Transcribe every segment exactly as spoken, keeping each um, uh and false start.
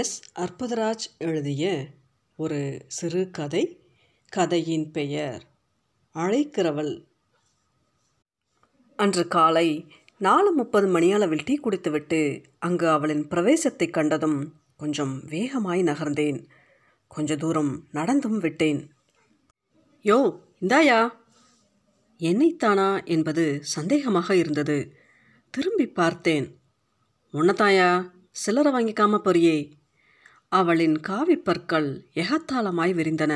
S. Arputharaj எழுதிய ஒரு சிறு கதை. கதையின் பெயர் அழைக்கிறவள். அன்று காலை நாலு முப்பது மணியளவில் டீ குடித்துவிட்டு அங்கு அவளின் பிரவேசத்தை கண்டதும் கொஞ்சம் வேகமாய் நகர்ந்தேன். கொஞ்ச தூரம் நடந்தும் விட்டேன். யோ, இந்தாயா, என்னைத்தானா என்பது சந்தேகமாக இருந்தது. திரும்பி பார்த்தேன். உன்னதாயா, சிலரை வாங்கிக்காம பொறியே. அவளின் காவி பற்கள் எகத்தாளமாய் விரிந்தன.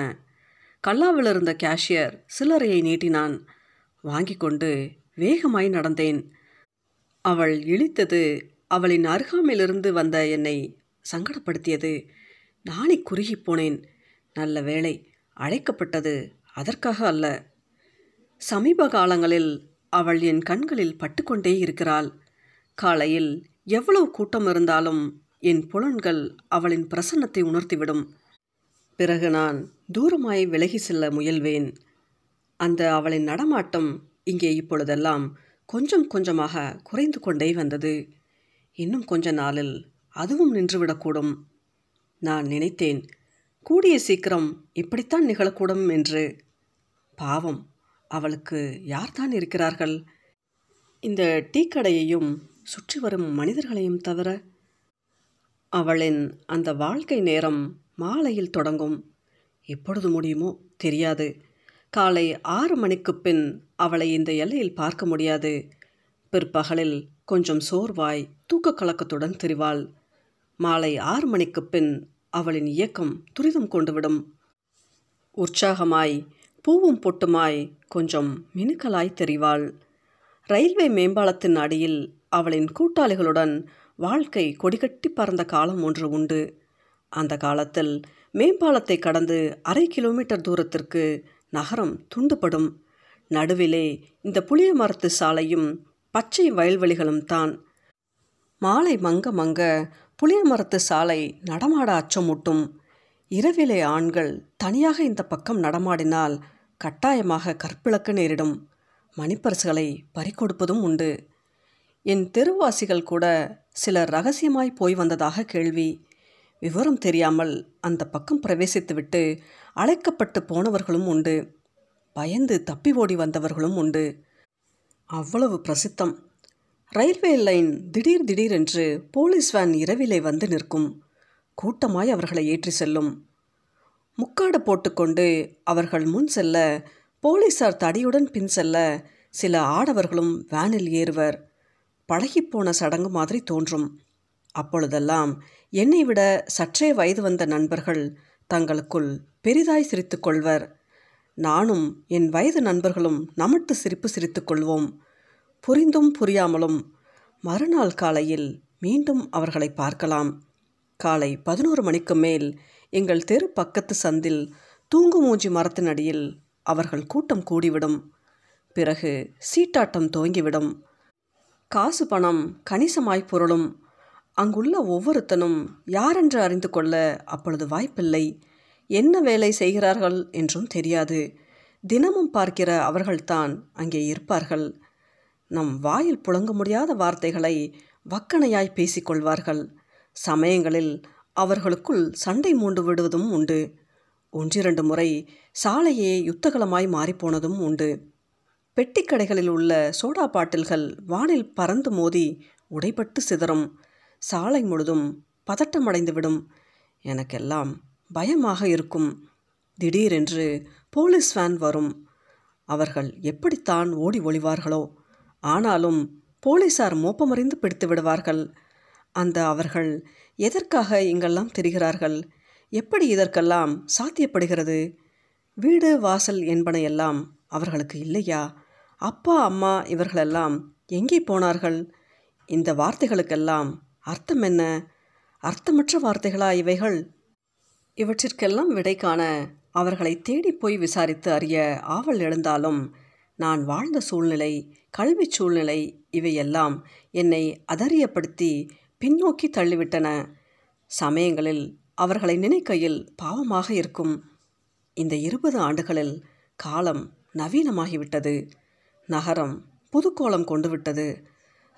கல்லாவில் இருந்த கேஷியர் சிலரையை நீட்டினான். வாங்கி கொண்டு வேகமாய் நடந்தேன். அவள் இழித்தது அவளின் அருகாமையிலிருந்து வந்த என்னை சங்கடப்படுத்தியது. நானே குறுகி போனேன். நல்ல வேளை அழைக்கப்பட்டது அதற்காக அல்ல. சமீப காலங்களில் அவள் என் கண்களில் பட்டுக்கொண்டே இருக்கிறாள். காலையில் எவ்வளவு கூட்டம் இருந்தாலும் என் புலன்கள் அவளின் பிரசன்னத்தை உணர்த்திவிடும். பிறகு நான் தூரமாய் விலகி செல்ல முயல்வேன். அந்த அவளின் நடமாட்டம் இங்கே இப்பொழுதெல்லாம் கொஞ்சம் கொஞ்சமாக குறைந்து கொண்டே வந்தது. இன்னும் கொஞ்ச நாளில் அதுவும் நின்றுவிடக்கூடும். நான் நினைத்தேன், கூடிய சீக்கிரம் இப்படித்தான் நிகழக்கூடும் என்று. பாவம், அவளுக்கு யார்தான் இருக்கிறார்கள்? இந்த டீக்கடையையும் சுற்றி வரும் மனிதர்களையும் தவிர. அவளின் அந்த வாழ்க்கை நேரம் மாலையில் தொடங்கும். எப்பொழுது முடியுமோ தெரியாது. காலை ஆறு மணிக்கு பின் அவளை இந்த எல்லையில் பார்க்க முடியாது. பிற்பகலில் கொஞ்சம் சோர்வாய் தூக்க கலக்கத்துடன் திரிவாள். மாலை ஆறு மணிக்கு பின் அவளின் இயக்கம் துரிதம் கொண்டுவிடும். உற்சாகமாய் பூவும் பொட்டுமாய் கொஞ்சம் மினுக்கலாய் தெரிவாள். ரயில்வே மேம்பாலத்தின் அடியில் அவளின் கூட்டாளிகளுடன் வாழ்க்கை கொடிகட்டி பறந்த காலம் ஒன்று உண்டு. அந்த காலத்தில் மேம்பாலத்தை கடந்து அரை கிலோமீட்டர் தூரத்திற்கு நகரம் துண்டுபடும். நடுவிலே இந்த புளிய மரத்து சாலையும் பச்சை வயல்வெளிகளும் தான். மாலை மங்க மங்க புளிய மரத்து சாலை நடமாட அச்சமூட்டும். இரவிலே ஆண்கள் தனியாக இந்த பக்கம் நடமாடினால் கட்டாயமாக கற்பிளக்க நேரிடும். மணிப்பரிசுகளை பறிக்கொடுப்பதும் உண்டு. என் தெருவாசிகள் கூட சிலர் ரகசியமாய் போய் வந்ததாக கேள்வி. விவரம் தெரியாமல் அந்த பக்கம் பிரவேசித்துவிட்டு அழைக்கப்பட்டு போனவர்களும் உண்டு. பயந்து தப்பி ஓடி வந்தவர்களும் உண்டு. அவ்வளவு பிரசித்தம். ரயில்வே லைன் திடீர் திடீரென்று போலீஸ் வேன் இரவிலே வந்து நிற்கும். கூட்டமாய் அவர்களை ஏற்றி செல்லும். முக்காடு போட்டுக்கொண்டு அவர்கள் முன் செல்ல, போலீஸார் தடியுடன் பின் செல்ல, சில ஆடவர்களும் வேனில் ஏறுவர். பழகிப்போன சடங்கு மாதிரி தோன்றும். அப்பொழுதெல்லாம் என்னை விட சற்றே வயது வந்த நண்பர்கள் தங்களுக்குள் பெரிதாய் சிரித்து கொள்வர். நானும் என் வயது நண்பர்களும் நமட்டு சிரிப்பு சிரித்து கொள்வோம். புரிந்தும் புரியாமலும் மறுநாள் காலையில் மீண்டும் அவர்களை பார்க்கலாம். காலை பதினோரு மணிக்கு மேல் எங்கள் தெரு பக்கத்து சந்தில் தூங்கு மூஞ்சி மரத்தினடியில் அவர்கள் கூட்டம் கூடிவிடும். பிறகு சீட்டாட்டம் துவங்கிவிடும். காசு பணம் கணிசமாய் புரளும். அங்குள்ள ஒவ்வொருத்தனும் யாரென்று அறிந்து கொள்ள அப்பொழுது வாய்ப்பில்லை. என்ன வேலை செய்கிறார்கள் என்றும் தெரியாது. தினமும் பார்க்கிற அவர்கள்தான் அங்கே இருப்பார்கள். நம் வாயில் புழங்க முடியாத வார்த்தைகளை வக்கணையாய் பேசிக்கொள்வார்கள். சமயங்களில் அவர்களுக்குள் சண்டை மூண்டு விடுவதும் உண்டு. ஒன்றிரண்டு முறை சாலையே யுத்தகலமாய் மாறிப்போனதும் உண்டு. பெட்டி கடைகளில் உள்ள சோடா பாட்டில்கள் வானில் பறந்து மோதி உடைபட்டு சிதறும். சாலை முழுதும் பதட்டமடைந்துவிடும். எனக்கெல்லாம் பயமாக இருக்கும். திடீரென்று போலீஸ் வேன் வரும். அவர்கள் எப்படித்தான் ஓடி ஒளிவார்களோ. ஆனாலும் போலீஸார் மோப்பமறிந்து பிடித்து விடுவார்கள். அந்த அவர்கள் எதற்காக இங்கெல்லாம் தெரிகிறார்கள்? எப்படி இதற்கெல்லாம் சாத்தியப்படுகிறது? வீடு வாசல் என்பனையெல்லாம் அவர்களுக்கு இல்லையா? அப்பா அம்மா இவர்களெல்லாம் எங்கே போனார்கள்? இந்த வார்த்தைகளுக்கெல்லாம் அர்த்தம் என்ன? அர்த்தமற்ற வார்த்தைகளா இவைகள்? இவற்றிற்கெல்லாம் விடை காண அவர்களை தேடி போய் விசாரித்து அறிய ஆவல் எழுந்தாலும் நான் வாழ்ந்த சூழ்நிலை, கல்வி சூழ்நிலை இவையெல்லாம் என்னை அதரியப்படுத்தி பின்னோக்கி தள்ளிவிட்டன. சமயங்களில் அவர்களை நினைக்கையில் பாவமாக இருக்கும். இந்த இருபது ஆண்டுகளில் காலம் நவீனமாகிவிட்டது. நகரம் புதுக்கோலம் கொண்டுவிட்டது.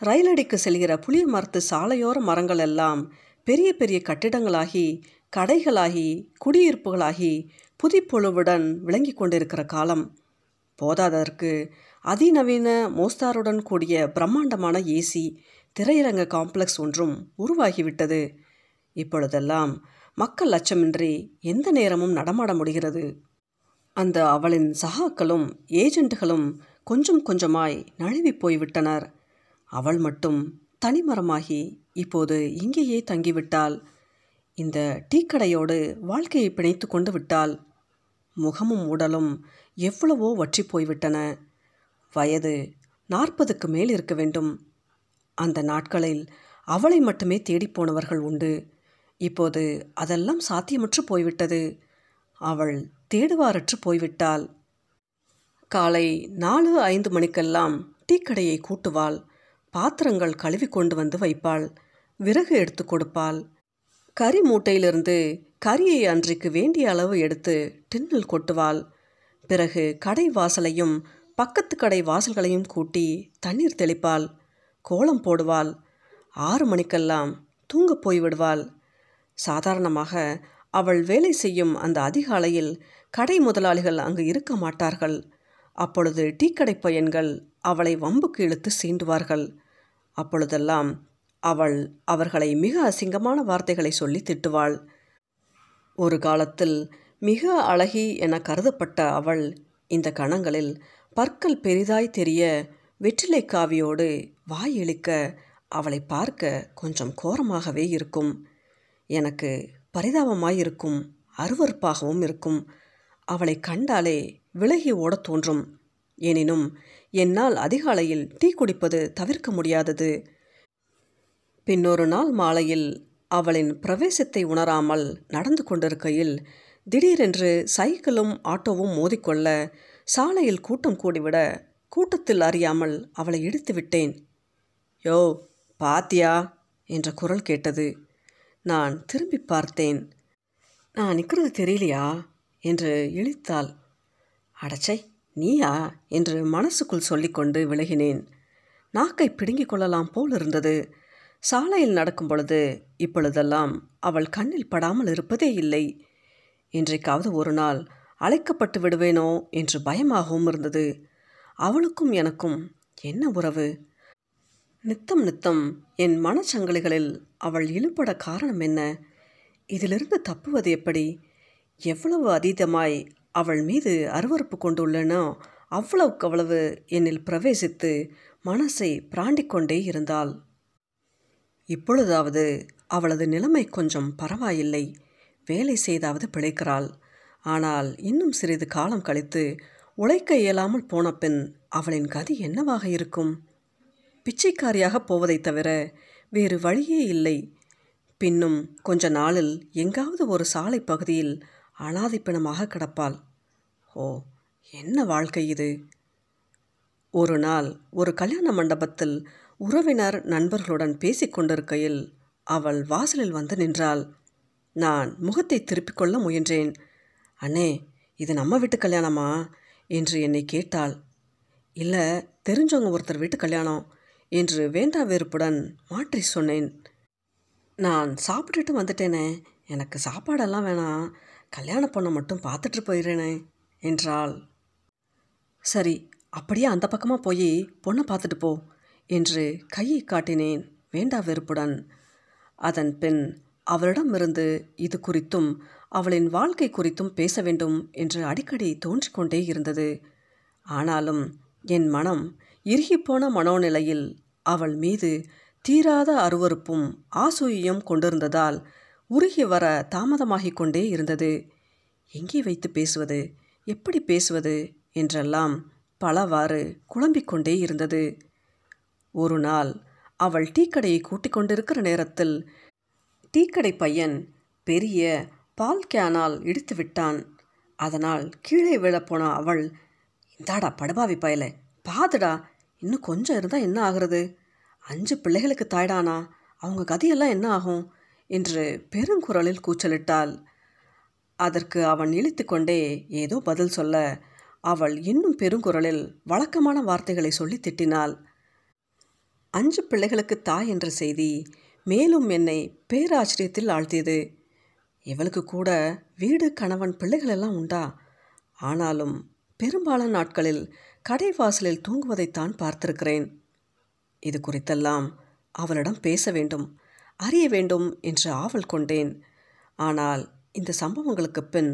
ரயிலடிக்கு செல்கிற புளிய மரத்து சாலையோர மரங்கள் எல்லாம் பெரிய பெரிய கட்டிடங்களாகி கடைகளாகி குடியிருப்புகளாகி புதிப்பொழுவுடன் விளங்கி கொண்டிருக்கிற காலம். போதாதற்கு அதிநவீன மோஸ்தாருடன் கூடிய பிரம்மாண்டமான ஏசி திரையரங்க காம்ப்ளெக்ஸ் ஒன்றும் உருவாகிவிட்டது. இப்பொழுதெல்லாம் மக்கள் அச்சமின்றி எந்த நேரமும் நடமாட முடிகிறது. அந்த அவளின் சகாக்களும் ஏஜென்ட்டுகளும் கொஞ்சம் கொஞ்சமாய் நழுவி போய்விட்டனர். அவள் மட்டும் தனிமரமாகி இப்போது இங்கேயே தங்கிவிட்டாள். இந்த டீக்கடையோடு வாழ்க்கையை பிணைத்து கொண்டு விட்டாள். முகமும் உடலும் எவ்வளவோ வற்றி போய்விட்டன. வயது நாற்பதுக்கு மேல் இருக்க வேண்டும். அந்த நாட்களில் அவளை மட்டுமே தேடிப்போனவர்கள் உண்டு. இப்போது அதெல்லாம் சாத்தியமற்று போய்விட்டது. அவள் தேடுவாரற்று போய்விட்டாள். காலை நாலு ஐந்து மணிக்கெல்லாம் டீக்கடையை கூட்டுவாள். பாத்திரங்கள் கழுவி கொண்டு வந்து வைப்பாள். விறகு எடுத்து கொடுப்பாள். கறி மூட்டையிலிருந்து கறியை அன்றைக்கு வேண்டிய அளவு எடுத்து டின்னில் கொட்டுவாள். பிறகு கடை வாசலையும் பக்கத்து கடை வாசல்களையும் கூட்டி தண்ணீர் தெளிப்பாள். கோலம் போடுவாள். ஆறு மணிக்கெல்லாம் தூங்க போய்விடுவாள். சாதாரணமாக அவள் வேலை செய்யும் அந்த அதிகாலையில் கடை முதலாளிகள் அங்கு இருக்க மாட்டார்கள். அப்பொழுது டீக்கடை பையன்கள் அவளை வம்புக்கு இழுத்து சீண்டுவார்கள். அப்பொழுதெல்லாம் அவள் அவர்களை மிக அசிங்கமான வார்த்தைகளை சொல்லி திட்டுவாள். ஒரு காலத்தில் மிக அழகி என கருதப்பட்ட அவள் இந்த கணங்களில் பற்கள் பெரிதாய் தெரிய வெற்றிலை காவியோடு வாயெளிக்க அவளை பார்க்க கொஞ்சம் கோரமாகவே இருக்கும். எனக்கு பரிதாபமாயிருக்கும், அருவறுப்பாகவும் இருக்கும். அவளை கண்டாலே விலகி ஓடத் தோன்றும். எனினும் என்னால் அதிகாலையில் டீ குடிப்பது தவிர்க்க முடியாதது. பின்னொரு நாள் மாலையில் அவளின் பிரவேசத்தை உணராமல் நடந்து கொண்டிருக்கையில் திடீரென்று சைக்கிளும் ஆட்டோவும் மோதிக்கொள்ள சாலையில் கூட்டம் கூடிவிட கூட்டத்தில் அறியாமல் அவளை இடித்து விட்டேன். யோ பாத்தியா என்ற குரல் கேட்டது. நான் திரும்பி பார்த்தேன். நான் நிற்கிறது தெரியலையா என்று இழித்தாள். அடச்சை நீயா என்று மனசுக்குள் சொல்லிக்கொண்டு விலகினேன். நாக்கை பிடுங்கிக் கொள்ளலாம் போல் இருந்தது. சாலையில் நடக்கும் பொழுது இப்பொழுதெல்லாம் அவள் கண்ணில் படாமல் இருப்பதே இல்லை. இன்றைக்காவது ஒரு நாள் அழைக்கப்பட்டு விடுவேனோ என்று பயமாகவும் இருந்தது. அவளுக்கும் எனக்கும் என்ன உறவு? நித்தம் நித்தம் என் மனச்சங்கிலிகளில் அவள் இழுபட காரணம் என்ன? இதிலிருந்து தப்புவது எப்படி? எவ்வளவு அதீதமாய் அவள் மீது அருவறுப்பு கொண்டுள்ளனோ அவ்வளவுக்கு அவ்வளவு என்னில் பிரவேசித்து மனசை பிராண்டிக்கொண்டே இருந்தாள். இப்பொழுதாவது அவளது நிலைமை கொஞ்சம் பரவாயில்லை. வேலை செய்தாவது பிழைக்கிறாள். ஆனால் இன்னும் சிறிது காலம் கழித்து உழைக்க இயலாமல் போன பின் அவளின் கதி என்னவாக இருக்கும்? பிச்சைக்காரியாக போவதை தவிர வேறு வழியே இல்லை. பின்னும் கொஞ்ச நாளில் எங்காவது ஒரு சாலை பகுதியில் அனாதைப்பிணமாக கிடப்பாள். ஓ, என்ன வாழ்க்கை இது! ஒரு நாள் ஒரு கல்யாண மண்டபத்தில் உறவினர் நண்பர்களுடன் பேசிக்கொண்டிருக்கையில் அவள் வாசலில் வந்து நின்றாள். நான் முகத்தை திருப்பிக் கொள்ள முயன்றேன். அண்ணே, இது நம்ம வீட்டு கல்யாணமா என்று என்னை கேட்டாள். இல்லை, தெரிஞ்சவங்க ஒருத்தர் வீட்டு கல்யாணம் என்று வேண்டா வெறுப்புடன் மாற்றி சொன்னேன். நான் சாப்பிட்டுட்டு வந்துட்டேனே, எனக்கு சாப்பாடெல்லாம் வேணாம், கல்யாண பொண்ணை மட்டும் பார்த்துட்டு போயிடுறேனே என்றாள். சரி, அப்படியே அந்த பக்கமாக போய் பொண்ணை பார்த்துட்டு போ என்று கையை காட்டினேன் வேண்டா வெறுப்புடன். அதன் பின் அவளிடமிருந்து இது குறித்தும் அவளின் வாழ்க்கை குறித்தும் பேச வேண்டும் என்று அடிக்கடி தோன்றிக்கொண்டே இருந்தது. ஆனாலும் என் மனம் இறுகிப்போன மனோநிலையில் அவள் மீது தீராத அருவறுப்பும் ஆசூயும் கொண்டிருந்ததால் உருகி வர தாமதமாகிக் கொண்டே இருந்தது. எங்கே வைத்து பேசுவது, எப்படி பேசுவது என்றெல்லாம் பலவாறு குழம்பிக்கொண்டே இருந்தது. ஒரு நாள் அவள் டீக்கடையை கூட்டிக் கொண்டிருக்கிற நேரத்தில் டீக்கடை பையன் பெரிய பால் கேனால் இடித்து விட்டான். அதனால் கீழே விழப்போன அவள், இந்தாடா படுபாவி பயலே, பாதுடா, இன்னும் கொஞ்சம் இருந்தால் என்ன ஆகிறது, அஞ்சு பிள்ளைகளுக்கு தாய்டானா, அவங்க கதையெல்லாம் என்ன ஆகும் என்று பெருங்குரலில் கூச்சலிட்டாள். அதற்கு அவன் இழித்து கொண்டே ஏதோ பதில் சொல்ல அவள் இன்னும் பெருங்குரலில் வழக்கமான வார்த்தைகளை சொல்லி திட்டினாள். அஞ்சு பிள்ளைகளுக்கு தாய் என்ற செய்தி மேலும் என்னை பேராச்சரியத்தில் ஆழ்த்தியது. இவளுக்கு கூட வீடு, கணவன், பிள்ளைகளெல்லாம் உண்டா? ஆனாலும் பெரும்பாலான நாட்களில் கடைவாசலில் தூங்குவதைத்தான் பார்த்திருக்கிறேன். இது குறித்தெல்லாம் அவளிடம் பேச வேண்டும், அறிய வேண்டும் என்று ஆவல் கொண்டேன். ஆனால் இந்த சம்பவங்களுக்கு பின்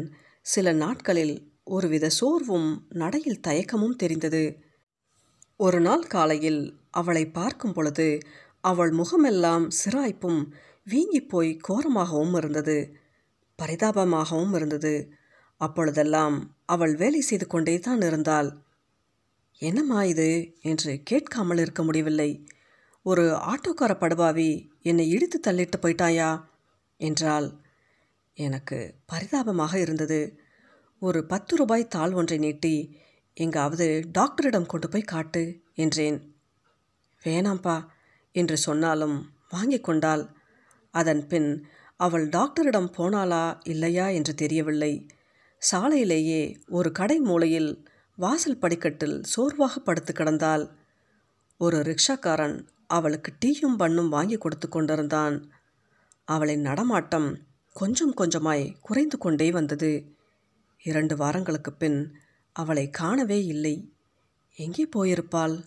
சில நாட்களில் ஒருவித சோர்வும் நடையில் தயக்கமும் தெரிந்தது. ஒரு நாள் காலையில் அவளை பார்க்கும் பொழுது அவள் முகமெல்லாம் சிராய்ப்பும் வீங்கி போய் கோரமாகவும் இருந்தது, பரிதாபமாகவும் இருந்தது. அப்பொழுதெல்லாம் அவள் வேலை செய்து கொண்டே தான் இருந்தாள். என்னம்மா இது என்று கேட்காமல் இருக்க முடியவில்லை. ஒரு ஆட்டோக்கார படுபாவி என்னை இடித்து தள்ளிட்டு போயிட்டாயா என்றாள். எனக்கு பரிதாபமாக இருந்தது. ஒரு பத்து ரூபாய் தாள் ஒன்றை நீட்டி எங்காவது டாக்டரிடம் கொண்டு போய் காட்டு என்றேன். வேணாம்பா என்று சொன்னாலும் வாங்கி கொண்டாள். அதன் பின் அவள் டாக்டரிடம் போனாளா இல்லையா என்று தெரியவில்லை. சாலையிலேயே ஒரு கடை மூலையில் வாசல் படிக்கட்டில் சோர்வாக படுத்து கிடந்தாள். ஒரு ரிக்ஷாக்காரன் அவளுக்கு டீயும் பண்ணும் வாங்கி கொடுத்து கொண்டிருந்தான். அவளின் நடமாட்டம் கொஞ்சம் கொஞ்சமாய் குறைந்து கொண்டே வந்தது. இரண்டு வாரங்களுக்கு பின் அவளை காணவே இல்லை. எங்கே போயிருப்பாள்?